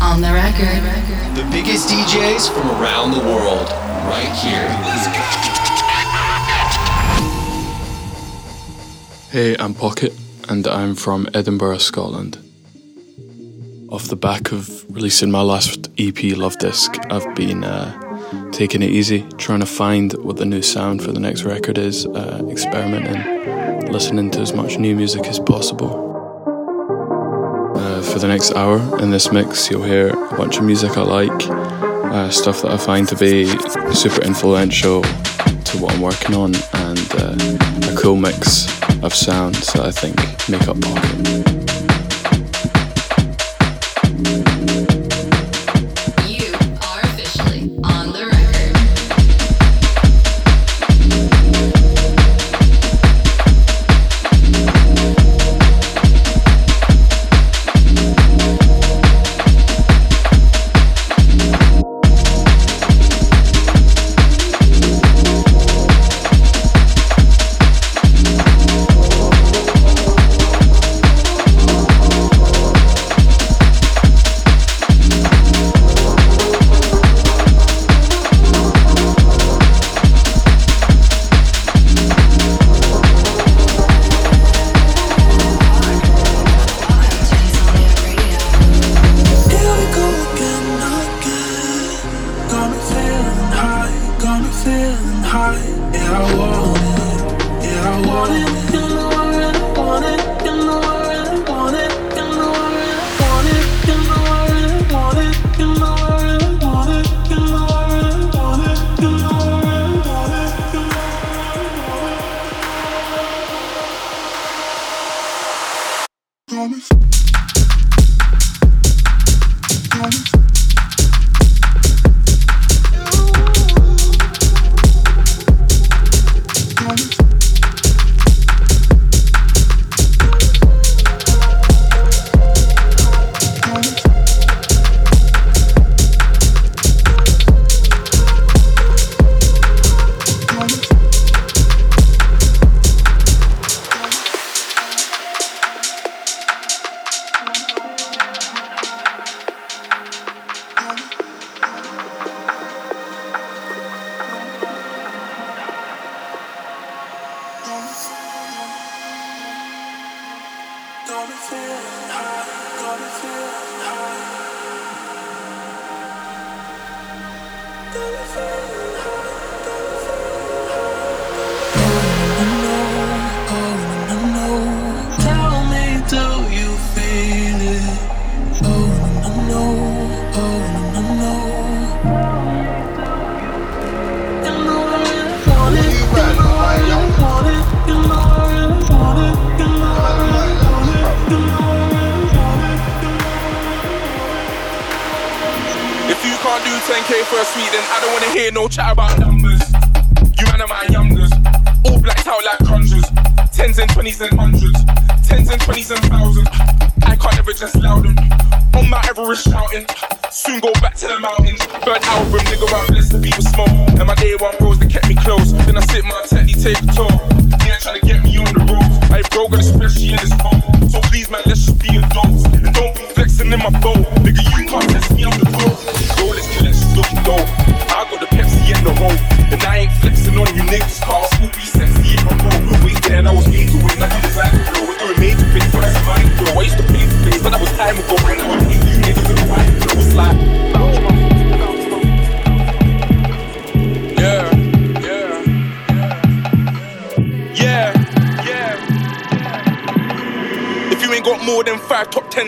On The Record. The biggest DJs from around the world, right here. Let's go! Hey, I'm Pocket, and I'm from Edinburgh, Scotland. Off the back of releasing my last EP, Love Disc, I've been taking it easy, trying to find what the new sound for the next record is, experimenting, listening to as much new music as possible. For the next hour in this mix, you'll hear a bunch of music I like, stuff that I find to be super influential to what I'm working on, and a cool mix of sounds that I think make up Pocket.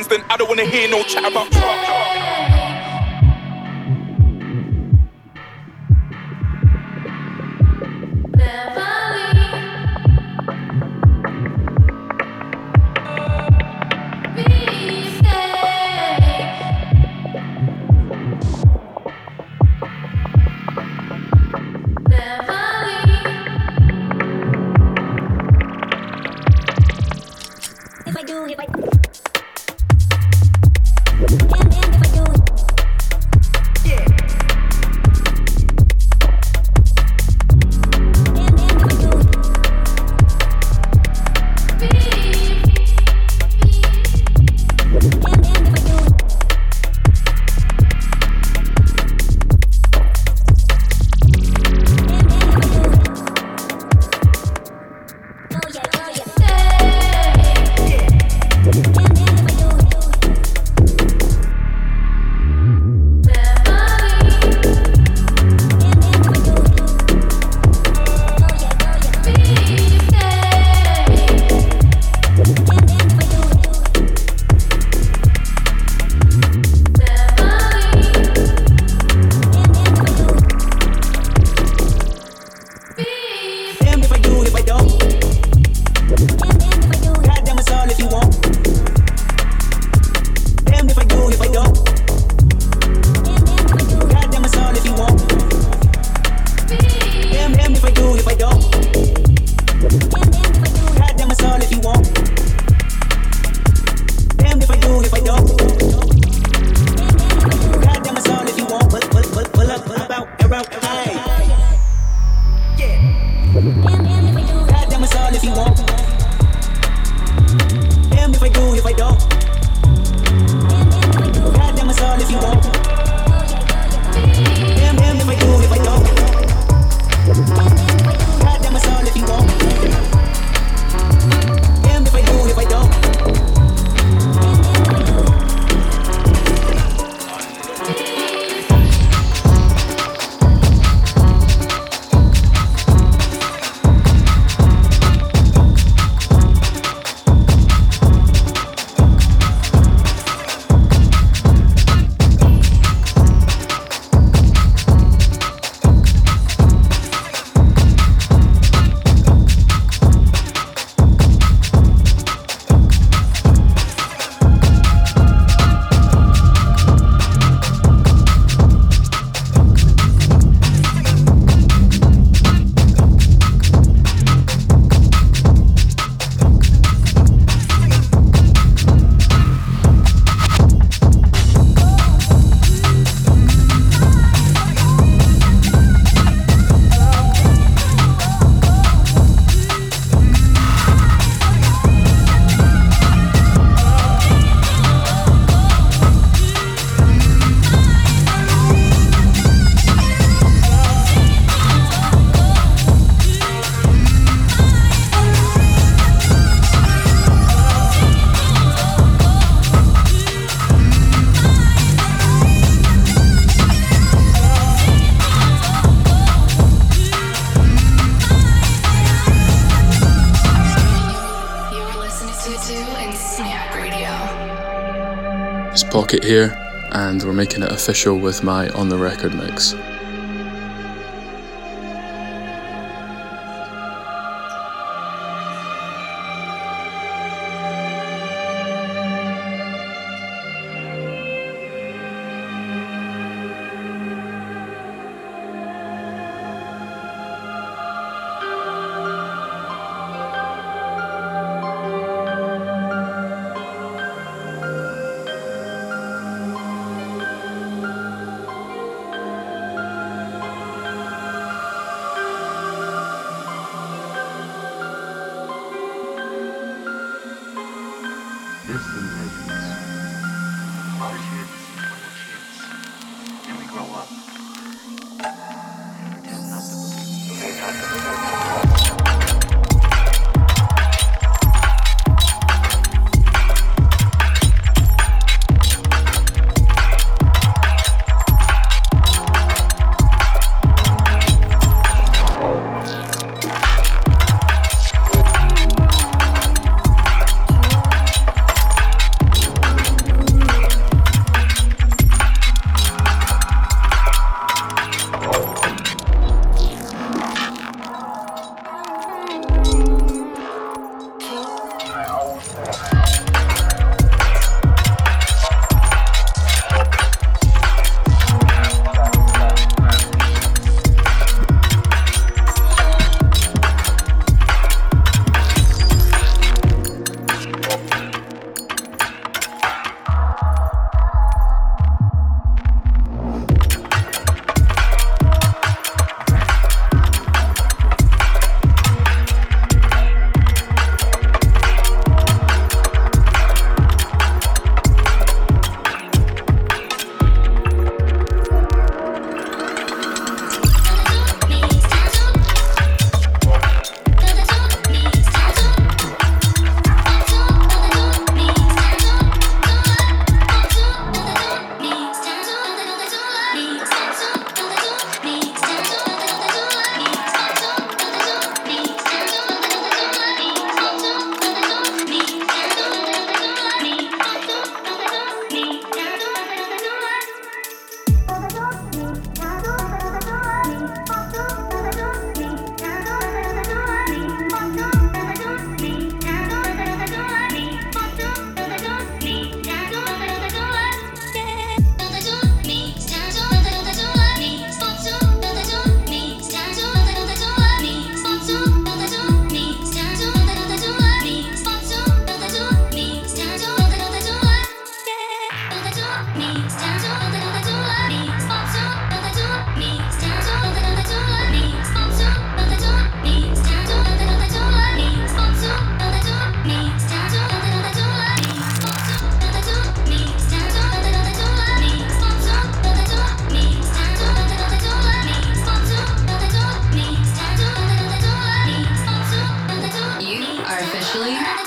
Then I don't wanna hear no chat about if I do, if I... It's Pocket here, and we're making it official with my On The Record mix.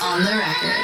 On the record.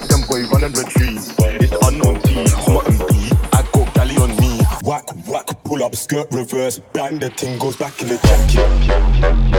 Them boy run and retrieve. It's unknown T, smart and B. I got galley on me. Whack, whack, pull up, skirt reverse. Bang, the thing goes back in the jacket.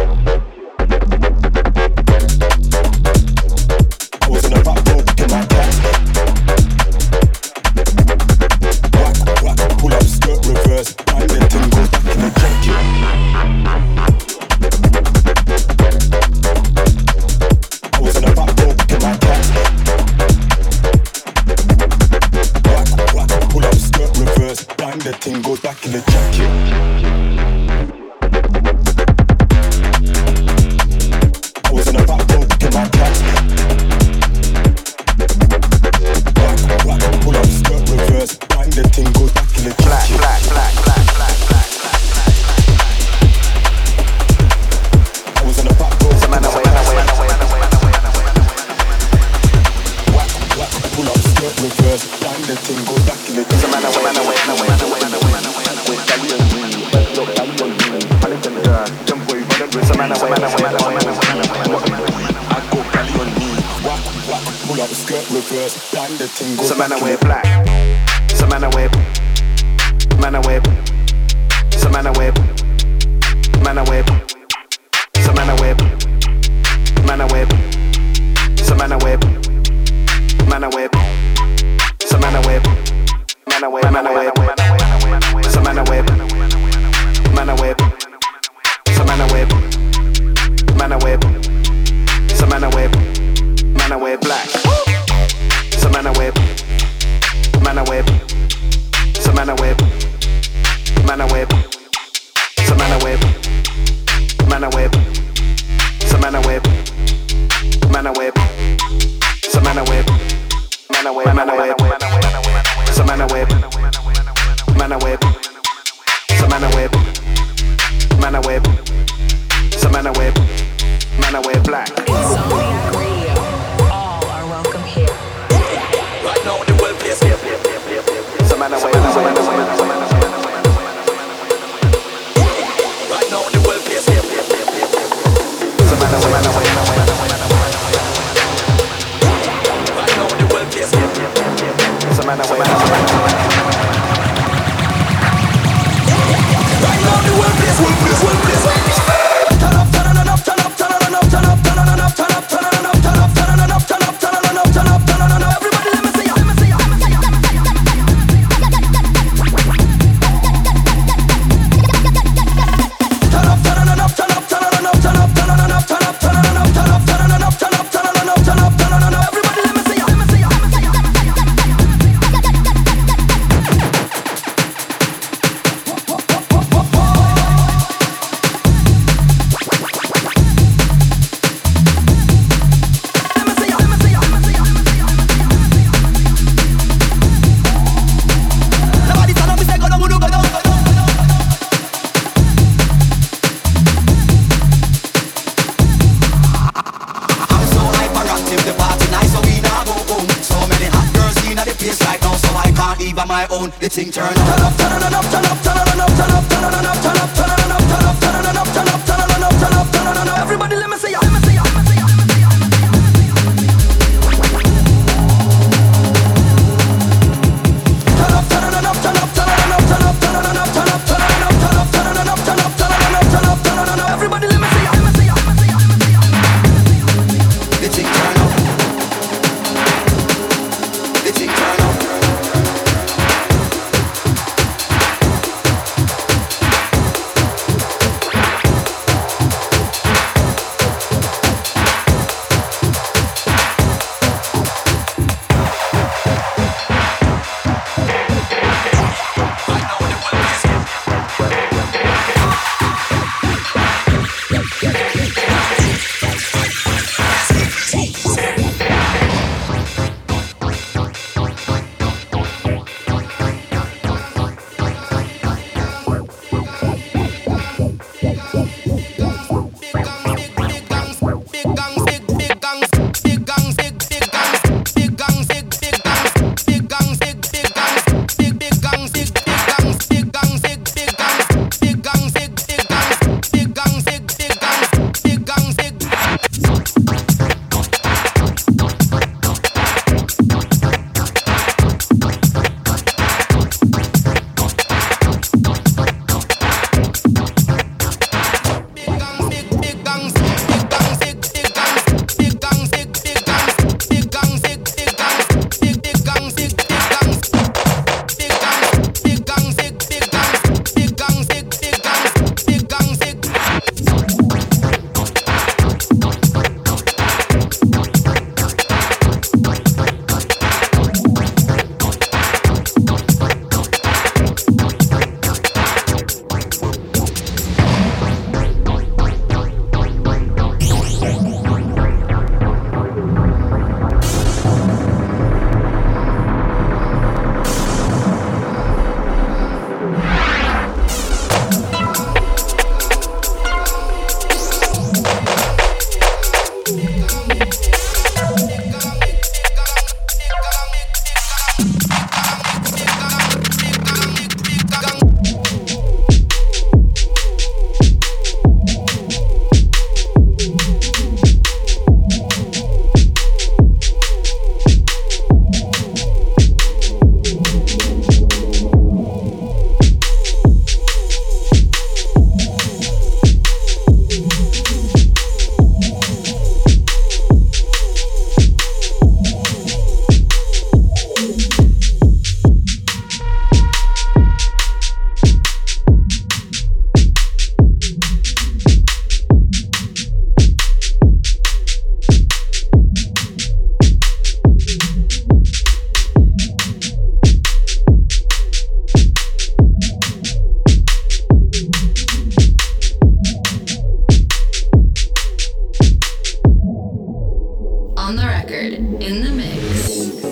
in the mix.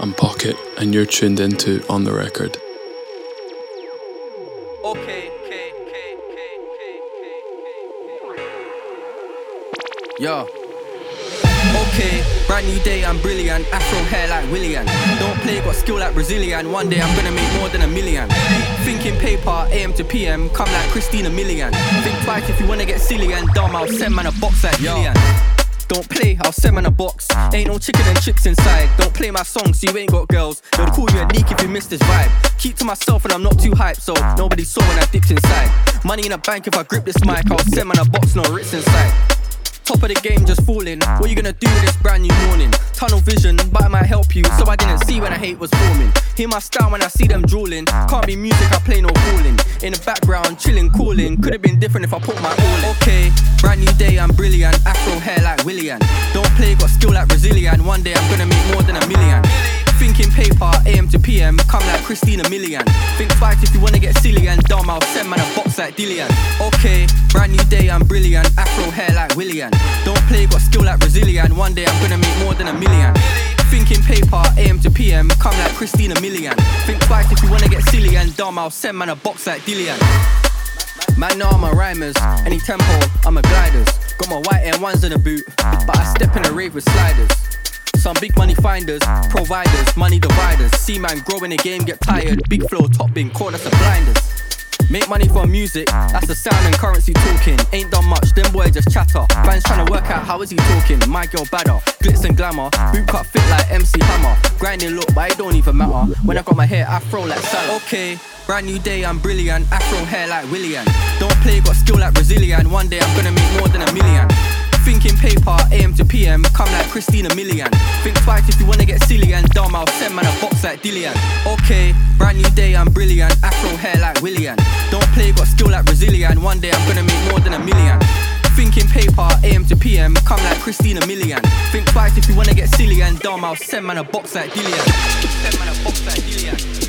I'm Pocket, and you're tuned into On The Record. Yo. Okay, brand new day, I'm brilliant. Afro hair like Willian. Don't play, got skill like Brazilian. One day I'm gonna make more than a million. Thinking paper, AM to PM, come like Christina Milian. Think twice if you wanna get silly and dumb, I'll send man a box like Dillian. Don't play, I'll send man a box. Ain't no chicken and chips inside. Don't play my songs, so you ain't got girls. They'll call you a neek if you miss this vibe. Keep to myself and I'm not too hype, so nobody saw when I dipped inside. Money in a bank, if I grip this mic, I'll send man a box, no Ritz inside. Top of the game just falling. What you gonna do with this brand new morning? Tunnel vision, but I might help you. So I didn't see when I hate was forming. Hear my style when I see them drooling. Can't be music, I play no calling. In the background, chilling, calling. Could've been different if I put my all in. Okay, brand new day, I'm brilliant. Afro hair like Willian. Don't play, got skill like Brazilian. One day I'm gonna make more than a million. Thinking paper, AM to PM, come like Christina Milian. Think twice if you wanna get silly and dumb, I'll send man a box like Dillian. Okay, brand new day, I'm brilliant. Afro hair like Willian. Don't play, got skill like Brazilian. One day I'm gonna make more than a million. Thinking paper, AM to PM, come like Christina Milian. Think twice if you wanna get silly and dumb, I'll send man a box like Dillian. Man, now I'm a rhymers. Any tempo, I'm a gliders. Got my white air ones in the boot, but I step in a rave with sliders. Some big money finders, providers, money dividers. See man grow in the game, get tired. Big flow, top bin, corners and blinders. Make money from music, that's the sound and currency talking. Ain't done much, them boys just chatter. Man's trying to work out how is he talking. My girl badder, glitz and glamour. Boot cut fit like MC Hammer. Grinding look, but it don't even matter. When I got my hair afro like Salah. Okay, brand new day, I'm brilliant. Afro hair like Willian. Don't play, got skill like Brazilian. One day I'm gonna make more than a million. Thinking paper, AM to PM, come like Christina Milian. Think twice if you wanna get silly and dumb, I'll send man a box like Dillian. Okay, brand new day, I'm brilliant. Afro hair like Willian. Don't play, got skill like Brazilian. One day I'm gonna make more than a million. Thinking paper, AM to PM, come like Christina Milian. Think twice if you wanna get silly and dumb, I'll send man a box like Dillian. Send man a box like Dillian.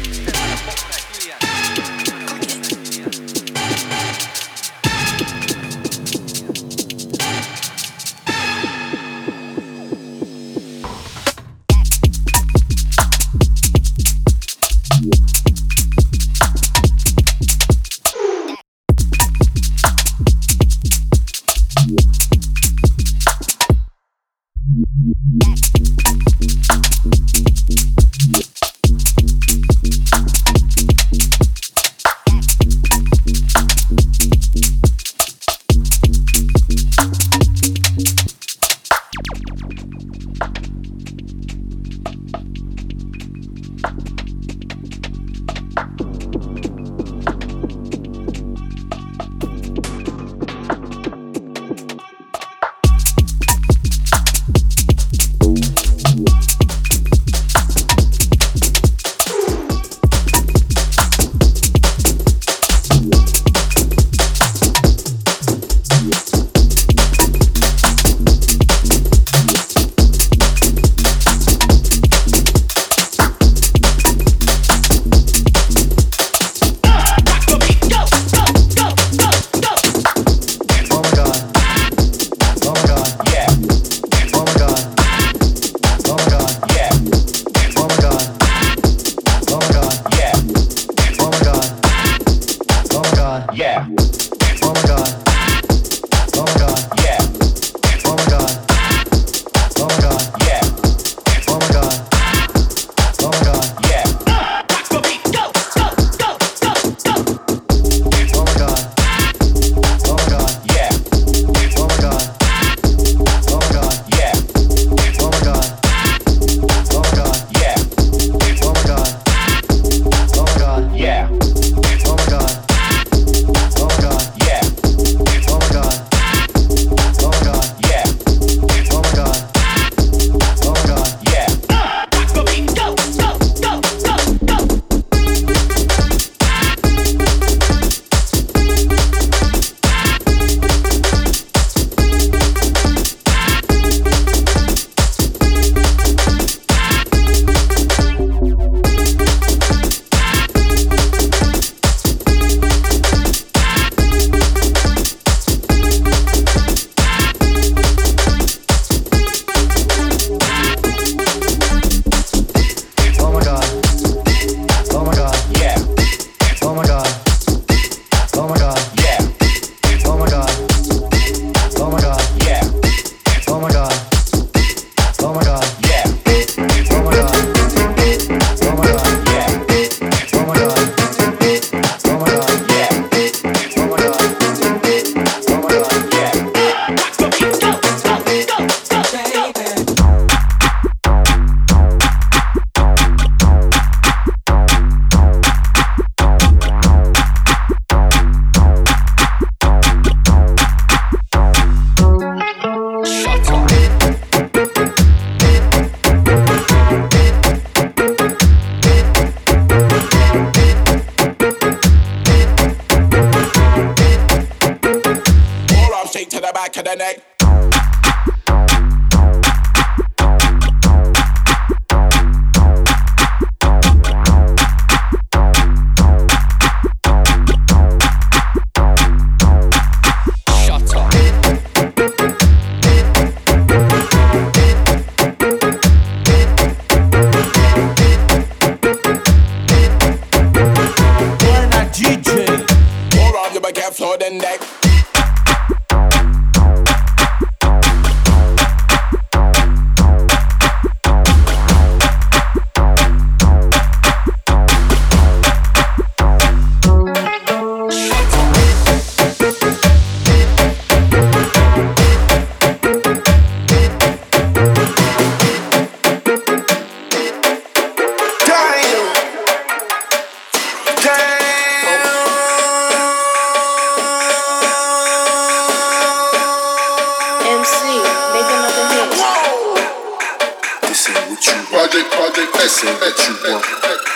what you want. Project, this ain't what you want.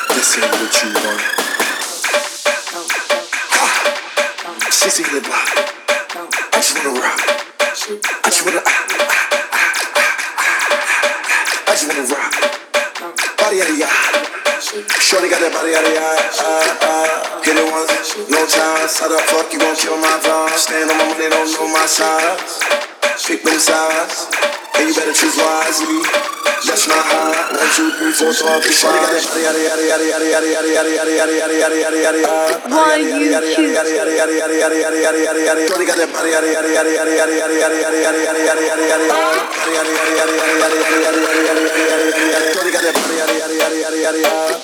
This ain't what you want. She's in the block. I just wanna rock. I just wanna. I just wanna rock. Body out of ya. Shorty got that body out of ya. Hit it once, no chance. How the fuck you gon' kill my vibe? Stand on my money, don't know my size. Pick them sides, and you better choose wisely. That's not high. 1, 2, 3, 4, 5, 6. Hit it once,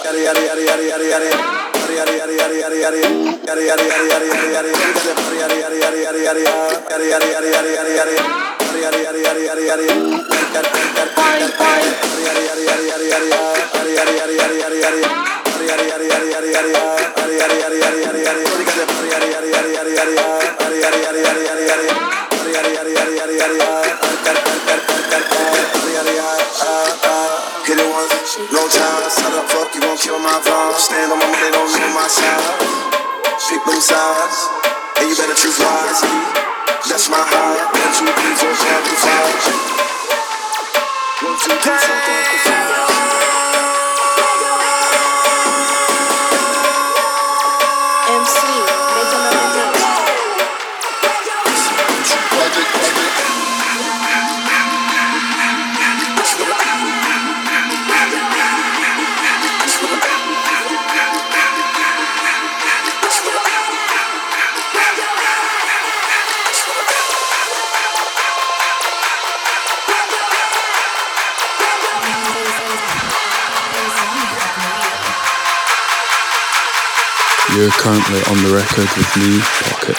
no chance. How the fuck you won't kill my vibe? Stand on my money, don't lose my side. Pick them sides, and you better choose wisely. That's my heart. 1, 2, 3, 4, 5, 6. 1, 2, 3, 4, 5, 6. You're currently on the record with me, Pocket.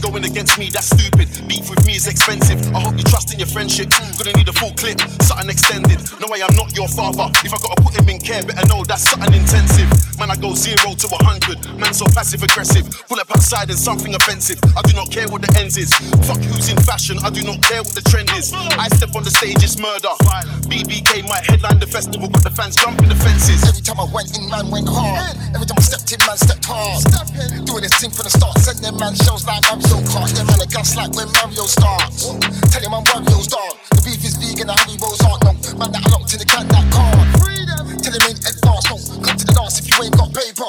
Going against me, that's stupid. Beef with me is expensive. I hope you trust in your friendship. Gonna need a full clip, something extended. No way, I'm not your father. If I gotta put him in care, better know that's something intensive. Man, I go 0 to 100. Man, so passive aggressive. Pull up outside and something offensive. I do not care what the ends is. Fuck who's in fashion, I do not care what the trend is. I step on the stage, it's murder. BBK might headline the festival, got the fans jumping the fences. Every time I went in, man went hard. Every time I stepped in, man stepped hard. Doing this thing from the start, sent them man shows like Mario Kart. Them man a gas like when Mario starts. Tell him I'm Mario's dog. The beef is vegan, the honey rolls aren't long. Man that I locked in the can that card. Tell him ain't advanced, no. Come to the dance if you ain't got paper.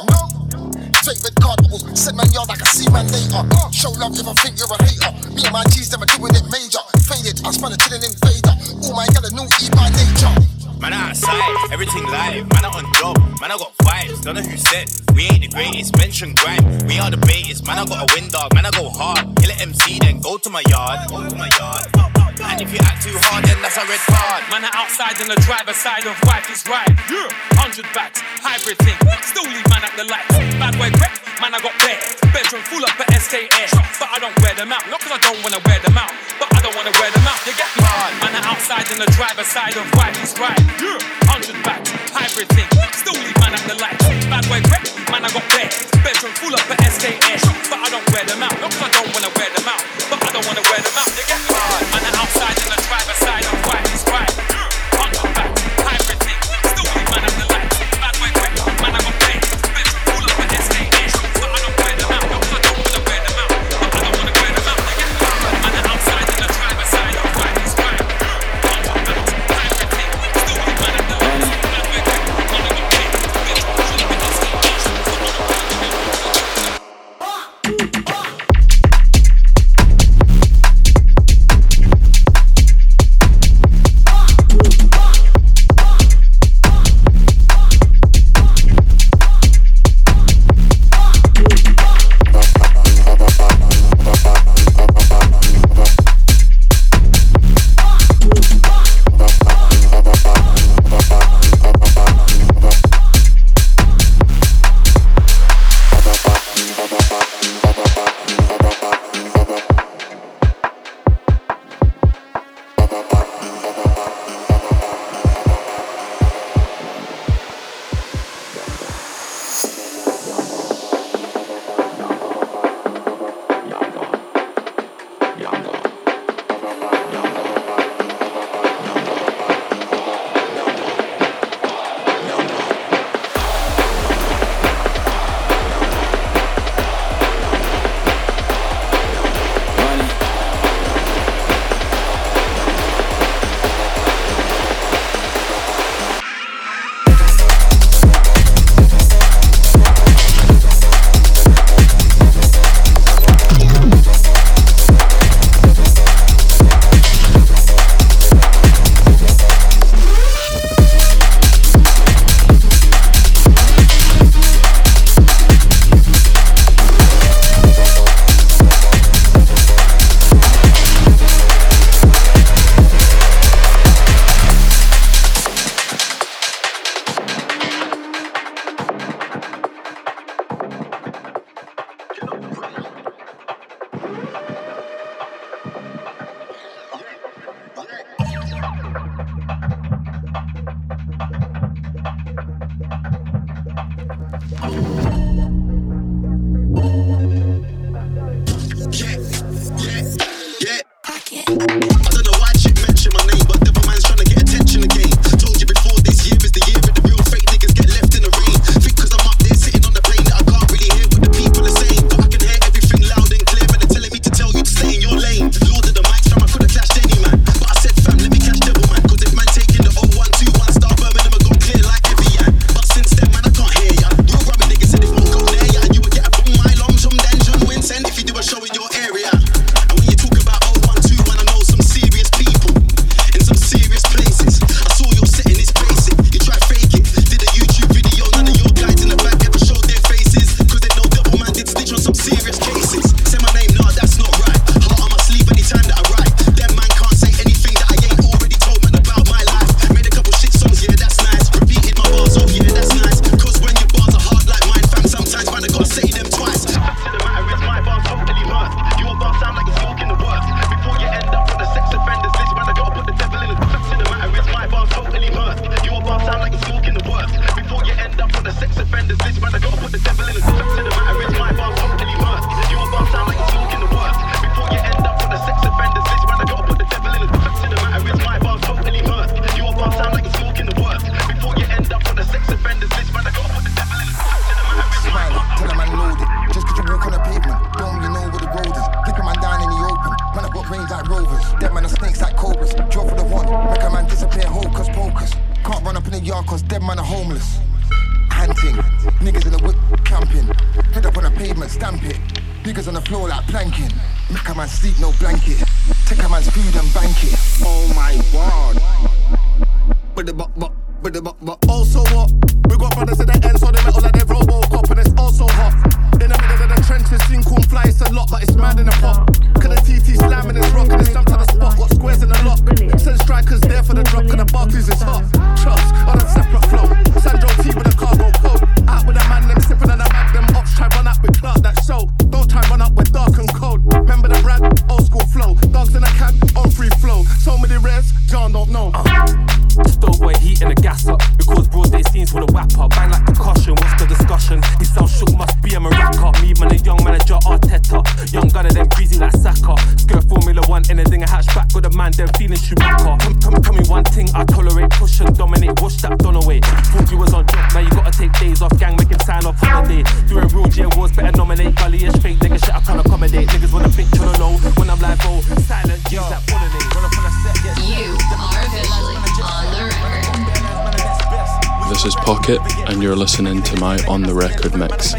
Straight red card bubbles, send man yard like I see man later. Show love if I think you're a hater. Me and my G's never doing it major. Faded, I spun a chillin' invader. All my yellow new E by nature. Man, I outside, everything live. Man, I on job. Man, I got vibes. Don't know who said we ain't the greatest. Mention grime. We are the baitest. Man, I got a win dog. Man, I go hard. Kill an MC, then go to my yard. Go to my yard. And if you act too hard, then that's a red card. Man, I'm outside and the driver's side of wife is right. Yeah, 100 backs, hybrid thing. Still leave man at the lights. Bad boy prep, man, I got pairs. Bedroom full up at SKS. But I don't wear them out, not cause I don't wanna wear them out, but I don't wanna wear them out. You get me? Man, I'm outside and the driver's side of wife is right. Yeah, 100 backs, hybrid thing. Still leave man at the lights. Bad boy prep, man, I got pairs. Bedroom full up at SKS. But I don't wear them out, not cause I don't wanna wear them out, but I don't wanna wear them out. You get me? Man, I'm outside and the driver's side of white is right. On the back, hybrid thing. Still be man of the light. Bad way quick, man I got paid. Better pull up and SKA. But I don't wear them out, because I don't want to wear them out. But I don't want to wear them out. They get them. Man outside and the driver's side of white is right. On the back, hybrid thing. Still be man of the light. Bad way quick, man I got paid. Better pull up and SKA. but also what? We got brothers to the end, so they metal like they Robocop, and it's also hot. In the middle of the trenches, seen corn flies a lot, but it's mad in the pot. Cause the TT slamming is rock and it's stamped to the spot, got squares in the lock. Send strikers there for the drop, cause the Barclays is hot. Trust on a separate flow. Sandro T with a cargo coat. Out with a man, them sipping and a mag, them ops try run up with Clark, that's so. Don't try run up with dark and cold. Remember the rap, old school flow. Dogs in a cab, on free flow. So many revs, John don't know. Stowaway heat and the gas up. Because broad day scenes with a whap up. Bang like percussion, what's the discussion? He sounds shook, must be a maraca. Me man, a young manager, Arteta. Young gunner, then greasy like Saka. Skirt Formula One, anything I hatchback with a man, then feeling Schumacher. Tell me one thing, I tolerate, push and dominate. Wash that done away. Thought you was on job, now you gotta take days off. Gang making sign off holiday. Doing real J awards, better nominate. Gully and straight nigga shit, I can't accommodate. Niggas wanna think, you don't know. When I'm like, oh, silent, use that holiday. Run up on a set, yes. You are visually on the record. This is Pocket, and you're listening to my On The Record mix.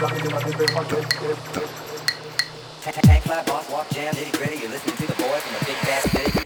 Tank fly, boss, walk, jam, nitty gritty. You're listening to the boy from the big bad city.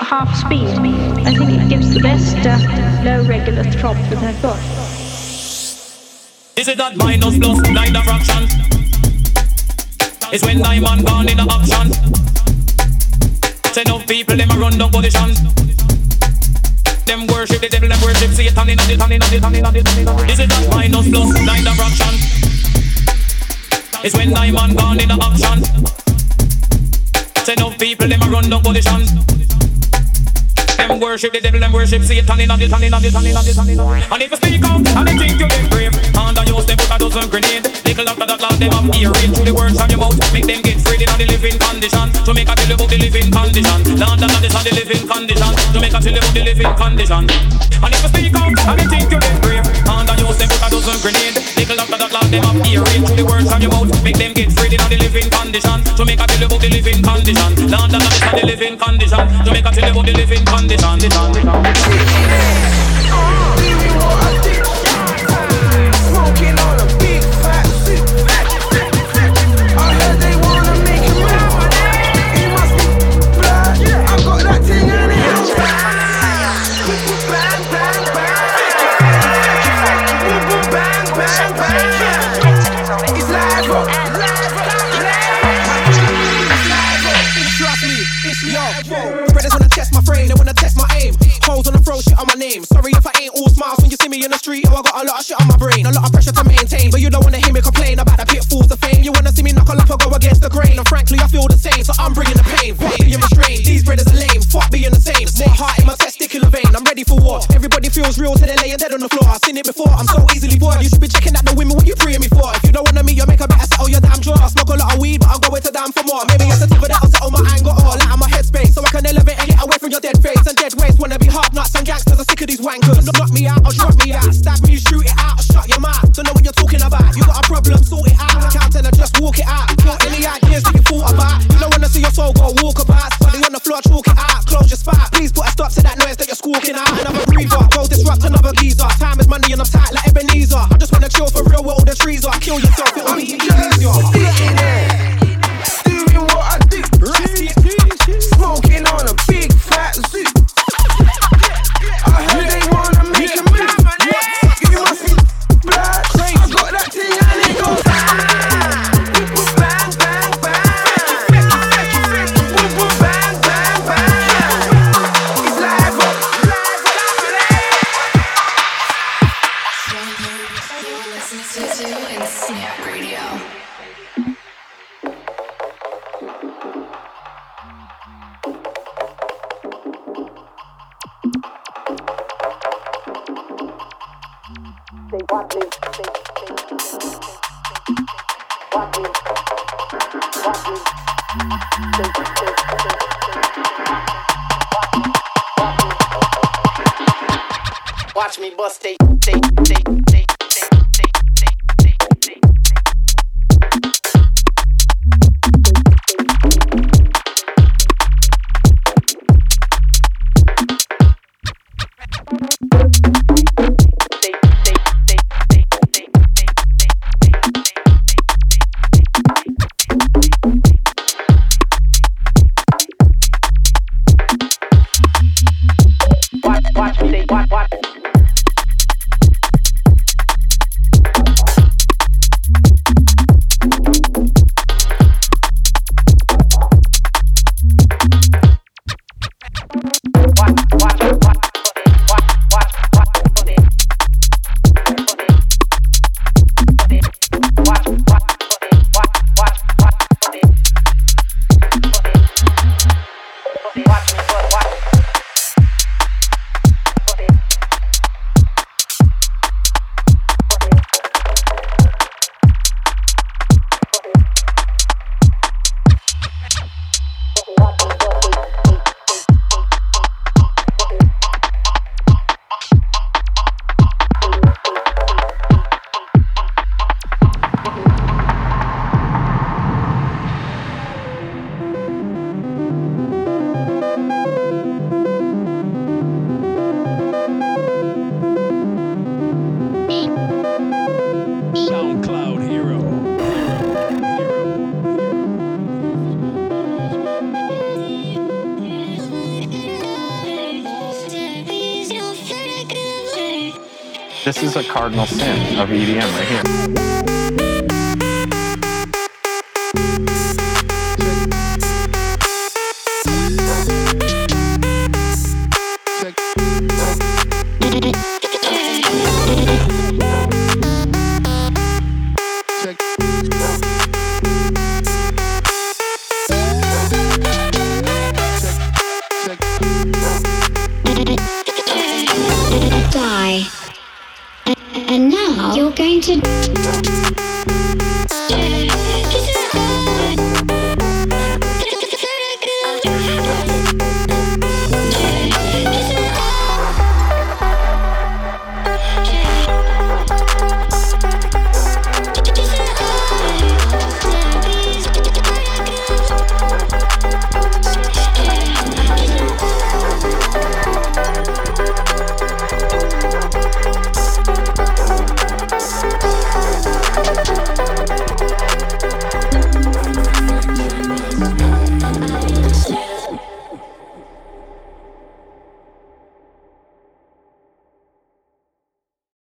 Half speed. I think it gives the best low regular throb that I've got. Is it that minus plus like the fraction? It's when diamond gone in the option. Say no people, them a run down positions. Them worship the devil, them worship Satan in the. Is it that minus plus like the fraction? It's when diamond gone in the option. Say no people, them a run down positions. Them worship the devil, them worship Satan in the. And if you speak out and they think you live brave, and I use them put a dozen grenade. Little after that last them have earring through the words of your mouth. Make them get free in the living condition. So make a tell about the living condition. Lord that is the living condition. So make a tell about the living condition. And if you speak out and they think you live brave, and I use them put a dozen grenade. Little after that last them have earring through the words of your mouth. Make them get free in the living condition. So make a tell about the living condition. Lord that is the living condition. So make a tell about the living condition. This on this on this on this on smoking on a big fat suit. I heard they wanna make it mine. It must be blood. I got that thing in it. Bang bang bang. Bang bang bang. It's live up. Live up. Live up. It's live up. It's brothers on the chest, my frame. They wanna test my aim. Holes on the throw, shit on my name. Sorry if I ain't all smiles when you see me in the street. Oh, I got a lot of shit on my brain, a lot of pressure to maintain. But you don't wanna hear me complain about the pitfalls of fame. You wanna see me knuckle up or go against the grain. And frankly, I feel the same, so I'm bringing the pain. Fuck being restrained, these brothers are lame. Fuck being the same, more heart in my testicular vein. I'm ready for war, everybody feels real till they're laying dead on the floor. I've seen it before, I'm so easily bored. You should be checking out the women, what you preying me for? If you don't wanna meet, you'll make a better settle your damn draw. I smoke a lot of weed, but I'll go into damn for more. Maybe it's a tip of that, I'll settle my anger all out of my headspace, so I can elevate and get away from your dead face and dead waist. Wanna be hard nuts and gangsters, I'm sick of these wankers. Knock me out or drop me out, stab me, shoot it out or shut your mouth. Don't know what you're talking about, you got a problem, sort it out. Count and I just walk it out, kill any ideas that you thought about. You don't wanna see your soul go walk about. Study on the floor, chalk it out, close your spot. Please put a stop to that noise that you're squawking out. Another breather, go disrupt another geezer. Time is money and I'm tight like Ebenezer. I just wanna chill for real where all the trees are. Kill yourself, it'll be easier. Sitting there, doing what I do. Smoking on a big fat zoo. I heard they wanna make a move. You must be blood. I got that thing and it goes bang, bang, bang. Bang, bang, bang. It's live up. You're listening to and Snap Radio. They want me, watch me bust they watch me, watch. This is a cardinal sin of EDM right here. And now you're going to...